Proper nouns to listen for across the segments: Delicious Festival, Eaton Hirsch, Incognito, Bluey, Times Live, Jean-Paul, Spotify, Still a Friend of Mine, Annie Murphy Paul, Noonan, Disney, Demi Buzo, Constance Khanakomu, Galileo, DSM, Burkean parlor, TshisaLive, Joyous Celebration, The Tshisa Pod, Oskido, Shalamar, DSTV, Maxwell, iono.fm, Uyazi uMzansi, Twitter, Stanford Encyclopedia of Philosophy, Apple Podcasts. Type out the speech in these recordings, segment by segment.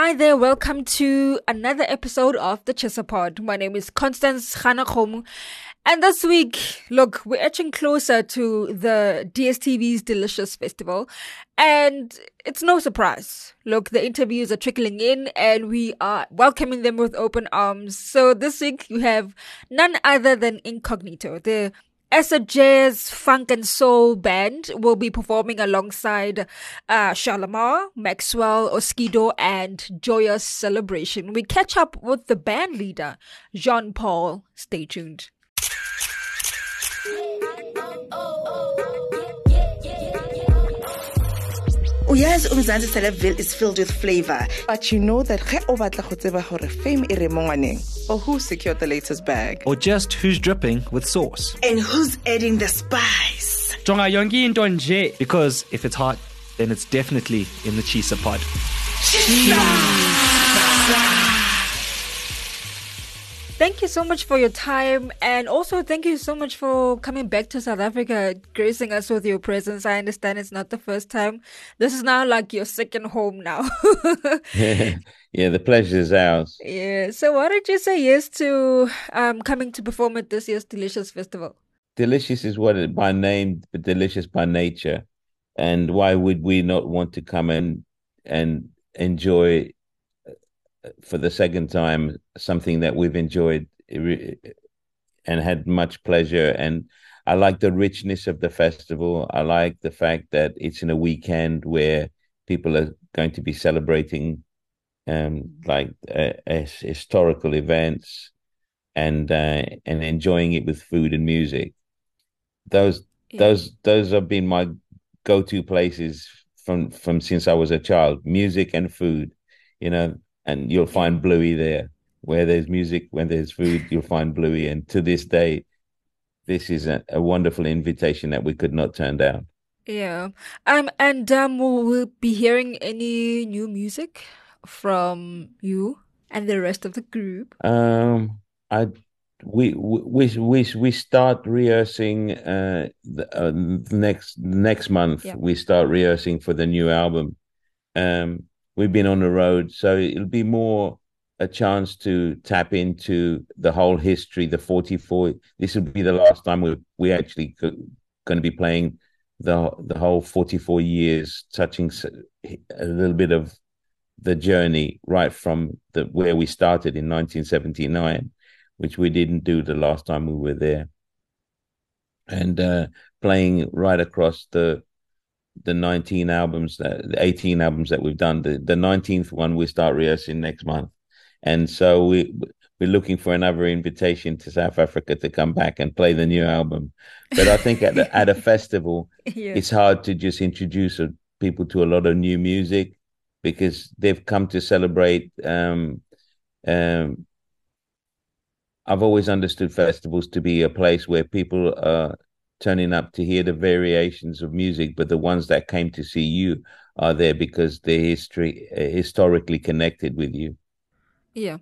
Hi there, welcome to another episode of The Tshisa Pod. My name is Constance Khanakomu, and this week, look, we're edging closer to the DSTV's Delicious Festival, and it's no surprise. Look, the interviews are trickling in, and we are welcoming them with open arms. So this week, you have none other than Incognito, the jazz, funk and soul band will be performing alongside Shalamar, Maxwell, Oskido and Joyous Celebration. We catch up with the band leader, Jean-Paul. Stay tuned. Uyazi uMzansi Celebration is filled with flavor, but you know that ge o batla go tseba gore fame e re mongwaneng, or who secured the latest bag, or just who's dripping with sauce, and who's adding the spice. Jonga yonke into nje, because if it's hot, then it's definitely in the Tshisa Pod. Thank you so much for your time, and also thank you so much for coming back to South Africa, gracing us with your presence. I understand it's not the first time. This is now like your second home now. Yeah, the pleasure's ours. Yeah. So why did you say yes to coming to perform at this year's Delicious Festival? Delicious is what it by name, but delicious by nature. And why would we not want to come and enjoy for the second time something that we've enjoyed and had much pleasure? And I like the richness of the festival. I like the fact that it's in a weekend where people are going to be celebrating historical events and enjoying it with food and music. Those have been my go-to places from since I was a child, music and food, you know. And you'll find Bluey there. Where there's music, when there's food, you'll find Bluey. And to this day, this is a wonderful invitation that we could not turn down. Yeah. Will we be hearing any new music from you and the rest of the group? We start rehearsing next month. Yeah. We start rehearsing for the new album. We've been on the road, so it'll be more a chance to tap into the whole history, the 44. This will be the last time we actually going to be playing the whole 44 years, touching a little bit of the journey right from where we started in 1979, which we didn't do the last time we were there. And playing right across the 19 albums, the 18 albums that we've done. The 19th one we start rehearsing next month, and so we're looking for another invitation to South Africa to come back and play the new album. But I think at a festival, yeah, it's hard to just introduce people to a lot of new music because they've come to celebrate. I've always understood festivals to be a place where people are turning up to hear the variations of music, but the ones that came to see you are there because they're historically connected with you. Yeah.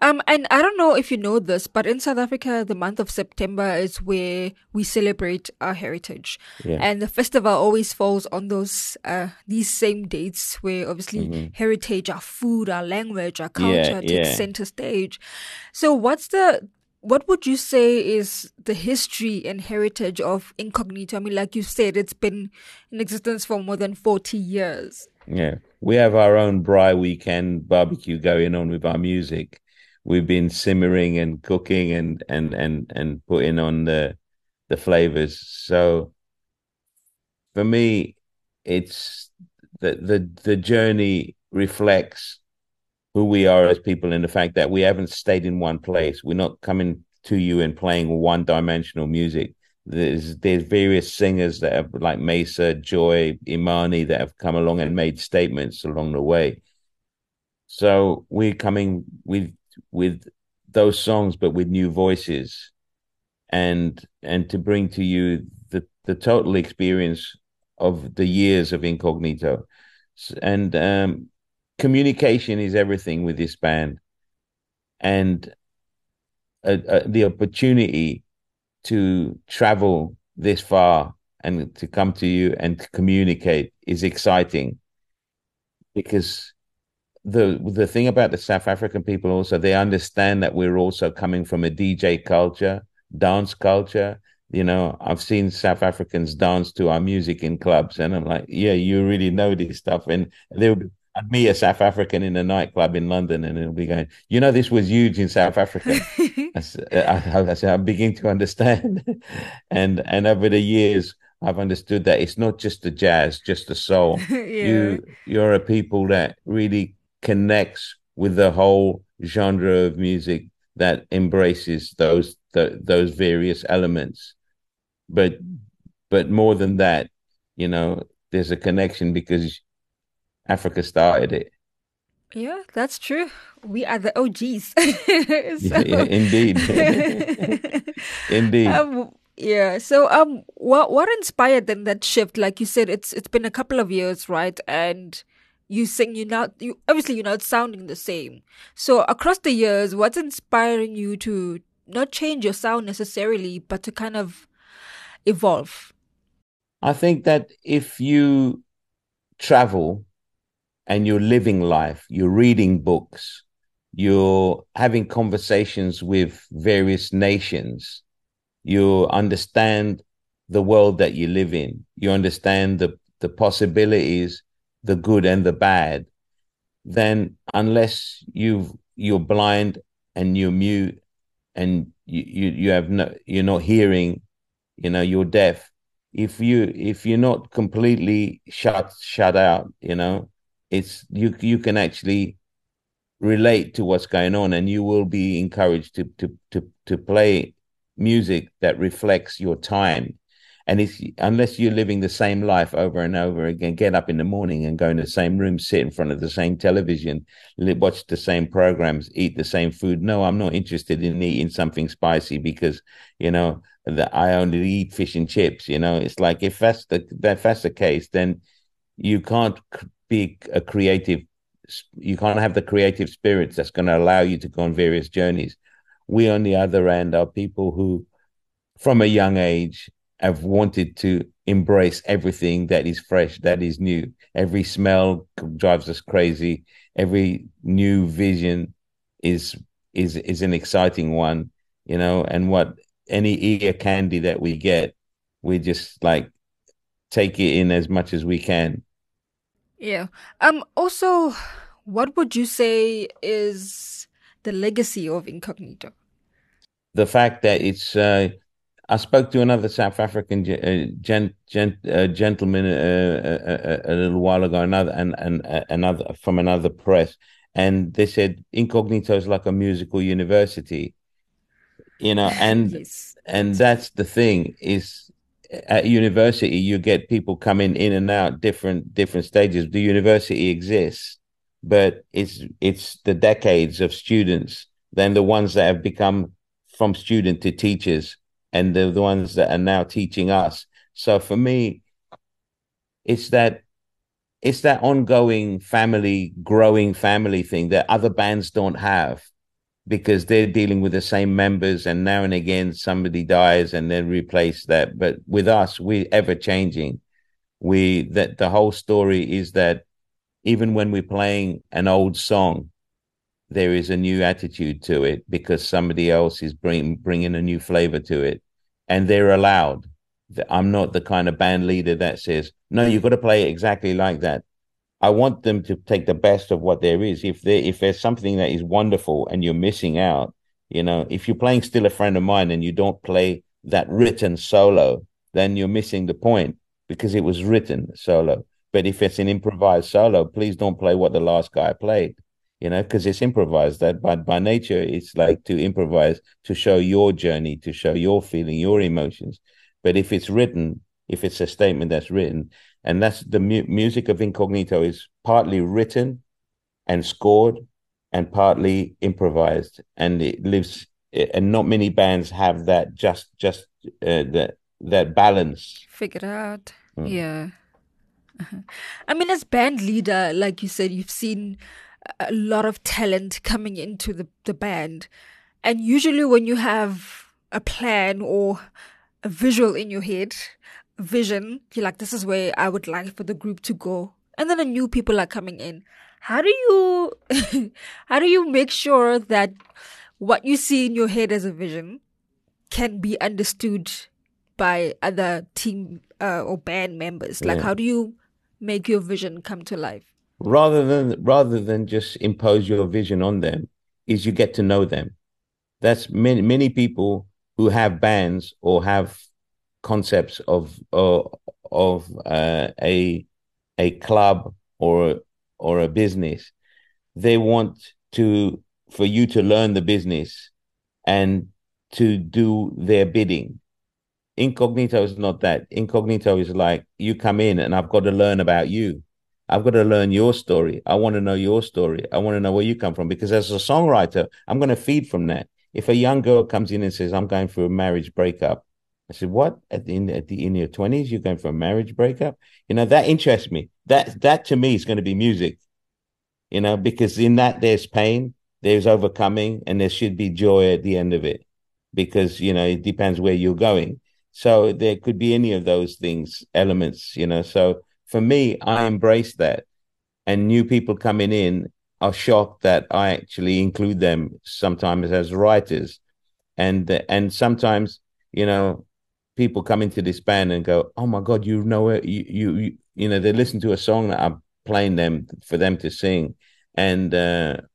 And I don't know if you know this, but in South Africa, the month of September is where we celebrate our heritage. Yeah. And the festival always falls on these same dates where obviously heritage, our food, our language, our culture takes center stage. So what would you say is the history and heritage of Incognito? I mean, like you said, it's been in existence for more than 40 years. Yeah. We have our own braai weekend barbecue going on with our music. We've been simmering and cooking and putting on the flavors. So for me, it's the journey reflects who we are as people, and the fact that we haven't stayed in one place. We're not coming to you and playing one-dimensional music. There's various singers that have, like Mesa, Joy, Imani, that have come along and made statements along the way. So we're coming with those songs, but with new voices, and to bring to you the total experience of the years of Incognito, and communication is everything with this band, and the opportunity to travel this far and to come to you and to communicate is exciting, because the thing about the South African people also, they understand that we're also coming from a DJ culture, dance culture. You know, I've seen South Africans dance to our music in clubs, and I'm like, yeah, you really know this stuff. And they'll meet a South African in a nightclub in London, and it'll be going, you know, this was huge in South Africa. I said, I'm beginning to understand. and over the years, I've understood that it's not just the jazz, just the soul. Yeah. You're a people that really connects with the whole genre of music that embraces those various elements. But more than that, you know, there's a connection because Africa started it. Yeah, that's true. We are the OGs. Yeah, indeed. Indeed. Yeah. So, what inspired then that shift? Like you said, it's been a couple of years, right? And you're not sounding the same. So across the years, what's inspiring you to not change your sound necessarily, but to kind of evolve? I think that if you travel and you're living life, you're reading books, you're having conversations with various nations, you understand the world that you live in. You understand the possibilities, the good and the bad. Then unless you're blind and you're mute and you're not hearing, you know, you're deaf. If you're not completely shut out, you know, it's you can actually relate to what's going on, and you will be encouraged to play music that reflects your time. And unless you're living the same life over and over again, get up in the morning and go in the same room, sit in front of the same television, watch the same programs, eat the same food. No, I'm not interested in eating something spicy because, you know, I only eat fish and chips. You know, it's like if that's the case, then you can't be a creative. You can't have the creative spirits that's going to allow you to go on various journeys. We, on the other hand, are people who, from a young age, have wanted to embrace everything that is fresh, that is new. Every smell drives us crazy. Every new vision is an exciting one, you know. And what any ear candy that we get, we just like take it in as much as we can. Yeah. Also, what would you say is the legacy of Incognito? The fact that it's... I spoke to another South African gentleman a little while ago, another from another press, and they said Incognito is like a musical university, you know. And yes. And that's the thing, is at university you get people coming in and out, different stages. The university exists, but it's the decades of students, then the ones that have become from student to teachers, and they're the ones that are now teaching us. So for me, it's that ongoing family, growing family thing that other bands don't have, because they're dealing with the same members, and now and again somebody dies and then replace that. But with us, we're ever changing. The whole story is that even when we're playing an old song, there is a new attitude to it because somebody else is bringing a new flavor to it, and they're allowed. I'm not the kind of band leader that says, no, you've got to play it exactly like that. I want them to take the best of what there is. If there's something that is wonderful and you're missing out, you know, if you're playing Still a Friend of Mine and you don't play that written solo, then you're missing the point because it was written solo. But if it's an improvised solo, please don't play what the last guy played. You know, because it's improvised. That, but by nature, it's like to improvise, to show your journey, to show your feeling, your emotions. But if it's written, if it's a statement that's written, and that's the music of Incognito is partly written and scored and partly improvised, and it lives. And not many bands have that that balance. Figure out, yeah. I mean, as band leader, like you said, you've seen a lot of talent coming into the band. And usually when you have a plan or a visual in your head, a vision, you're like, this is where I would like for the group to go. And then the new people are coming in. how do you make sure that what you see in your head as a vision can be understood by other team or band members? Like, how do you make your vision come to life? Rather than just impose your vision on them, is you get to know them. That's many people who have bands or have concepts of a club or a business. They want for you to learn the business and to do their bidding. Incognito is not that. Incognito is like, you come in and I've got to learn about you. I've got to learn your story. I want to know your story. I want to know where you come from, because as a songwriter, I'm going to feed from that. If a young girl comes in and says, I'm going for a marriage breakup, I said, what? In your 20s, you're going for a marriage breakup? You know, that interests me. That to me is going to be music, you know, because in that there's pain, there's overcoming, and there should be joy at the end of it, because, you know, it depends where you're going. So there could be any of those things, elements, you know. So for me, I embrace that, and new people coming in are shocked that I actually include them sometimes as writers. And sometimes, you know, people come into this band and go, oh my God, you know, you know, they listen to a song that I'm playing them for them to sing, and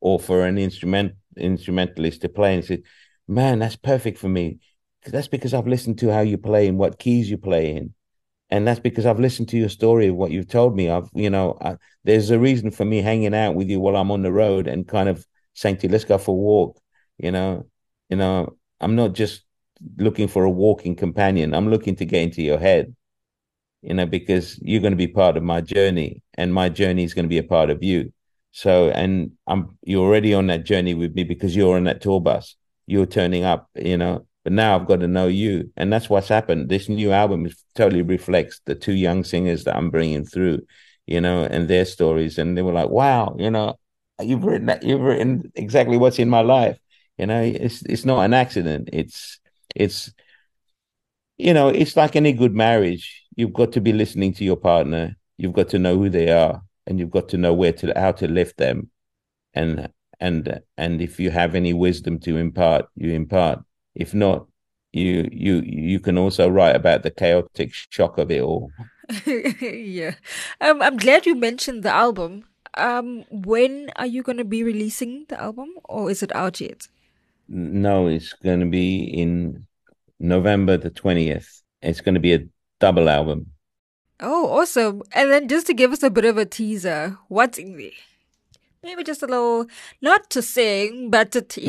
or for an instrumentalist to play, and say, man, that's perfect for me. That's because I've listened to how you play and what keys you play in. And that's because I've listened to your story of what you've told me. There's a reason for me hanging out with you while I'm on the road and kind of saying to you, let's go for a walk. You know, I'm not just looking for a walking companion. I'm looking to get into your head, you know, because you're going to be part of my journey, and my journey is going to be a part of you. So, and you're already on that journey with me, because you're on that tour bus. You're turning up, you know. But now I've got to know you. And that's what's happened. This new album totally reflects the two young singers that I'm bringing through, you know, and their stories. And they were like, wow, you know, you've written exactly what's in my life. You know, it's not an accident. It's, you know, it's like any good marriage. You've got to be listening to your partner. You've got to know who they are, and you've got to know how to lift them. And if you have any wisdom to impart, you impart. If not, you can also write about the chaotic shock of it all. Yeah. I'm glad you mentioned the album. When are you going to be releasing the album, or is it out yet? No, it's going to be in November the 20th. It's going to be a double album. Oh, awesome. And then just to give us a bit of a teaser, what's in there? Maybe just a little, not to sing, but to tease.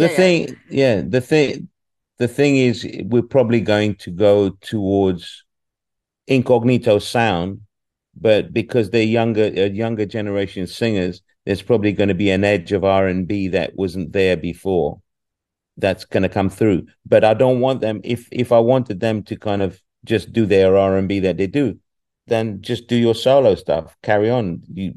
The thing is, we're probably going to go towards Incognito sound, but because they're younger generation singers, there's probably going to be an edge of R&B that wasn't there before that's going to come through. But I don't want them, if I wanted them to kind of just do their R&B that they do, then just do your solo stuff, carry on. You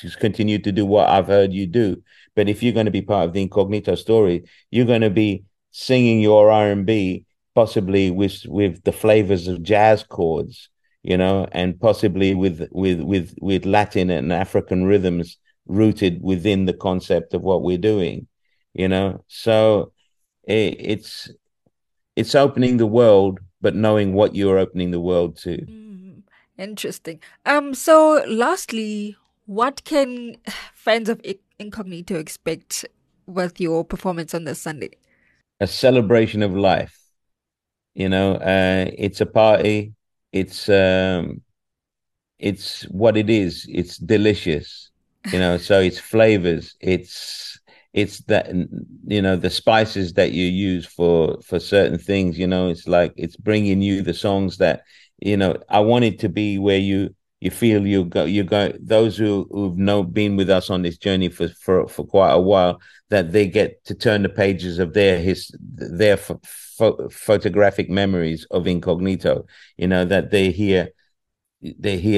just continue to do what I've heard you do. But if you're going to be part of the Incognito story, you're going to be singing your R&B, possibly with the flavors of jazz chords, you know, and possibly with Latin and African rhythms rooted within the concept of what we're doing, you know. So it's opening the world, but knowing what you're opening the world to. Interesting. So lastly, what can fans of Incognito expect with your performance on this Sunday? A celebration of life, you know. It's a party. It's what it is. It's delicious, you know. So it's flavors. It's that, you know, the spices that you use for certain things. You know, it's like it's bringing you the songs that, you know. I want it to be where you feel you go. Those who've been with us on this journey for quite a while, that they get to turn the pages of their photographic memories of Incognito, you know, that they hear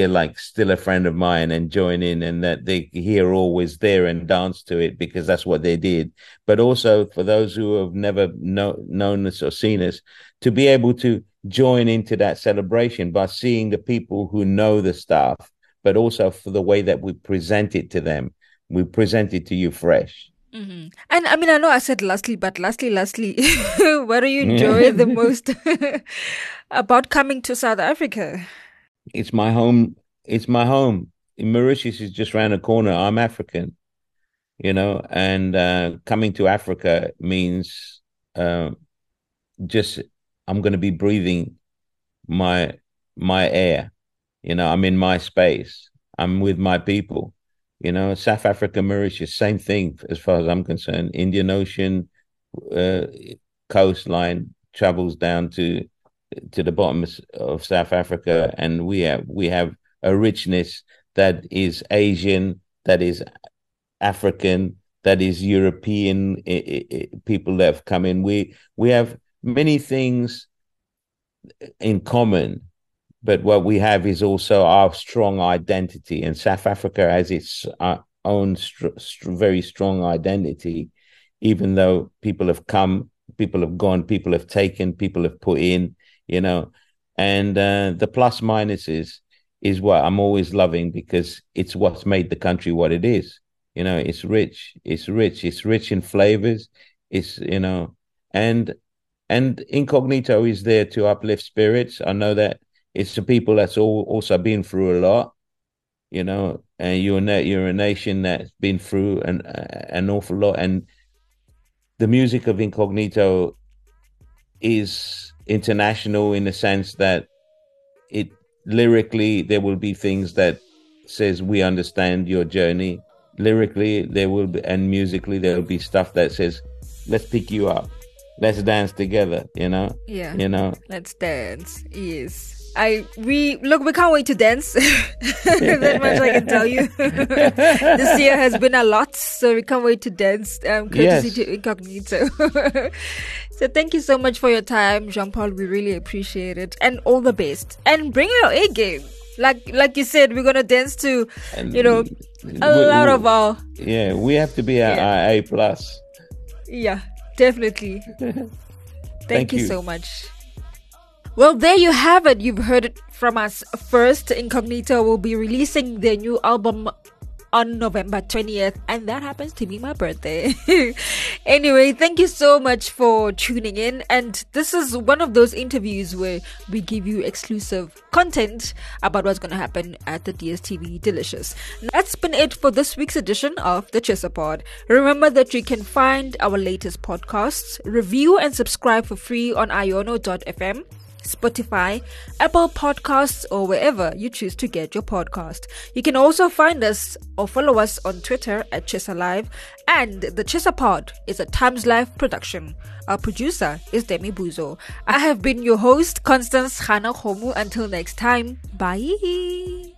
like Still a Friend of Mine and join in, and that they hear Always There and dance to it, because that's what they did. But also for those who have never known us or seen us, to be able to join into that celebration by seeing the people who know the stuff, but also for the way that we present it to them. we present it to you fresh. Mm-hmm. And I mean, I know I said lastly, but lastly, what do you enjoy the most about coming to South Africa? It's my home. Mauritius is just around the corner. I'm African, you know, and coming to Africa means just I'm going to be breathing my air. You know, I'm in my space. I'm with my people. You know, South Africa, Mauritius, same thing as far as I'm concerned. Indian Ocean coastline travels down to the bottom of South Africa, and we have a richness that is Asian, that is African, that is European. People that have come in, we have many things in common. But what we have is also our strong identity, and South Africa has its own very strong identity, even though people have come, people have gone, people have taken, people have put in, you know, and the plus minuses is what I'm always loving, because it's what's made the country what it is. You know, it's rich in flavors. It's, you know, and Incognito is there to uplift spirits. I know that. It's the people that's also been through a lot, you know, and you're a nation that's been through an awful lot. And the music of Incognito is international in the sense that it lyrically, there will be things that says, we understand your journey. Lyrically, there will be, and musically, there will be stuff that says, let's pick you up. Let's dance together, you know? Yeah. You know? Let's dance. Yes. We can't wait to dance. That much I can tell you. This year has been a lot, so we can't wait to dance. Courtesy to Incognito. So thank you so much for your time, Jean-Paul. We really appreciate it, and all the best. And bring your A game, like you said. We're gonna dance to, you know, a lot of our. Yeah, we have to be our A plus. Yeah, definitely. Thank you so much. Well, there you have it. You've heard it from us first. Incognito will be releasing their new album on November 20th, and that happens to be my birthday. Anyway, thank you so much for tuning in. And this is one of those interviews where we give you exclusive content about what's going to happen at the DSTV Delicious. That's been it for this week's edition of The Tshisa Pod. Remember that you can find our latest podcasts, review and subscribe for free on iono.fm. Spotify, Apple Podcasts, or wherever you choose to get your podcast. You can also find us or follow us on Twitter at TshisaLive, and The Tshisa Pod is a Times Live production. Our producer is Demi Buzo. I have been your host, Constance Khanakomu. Until next time, bye.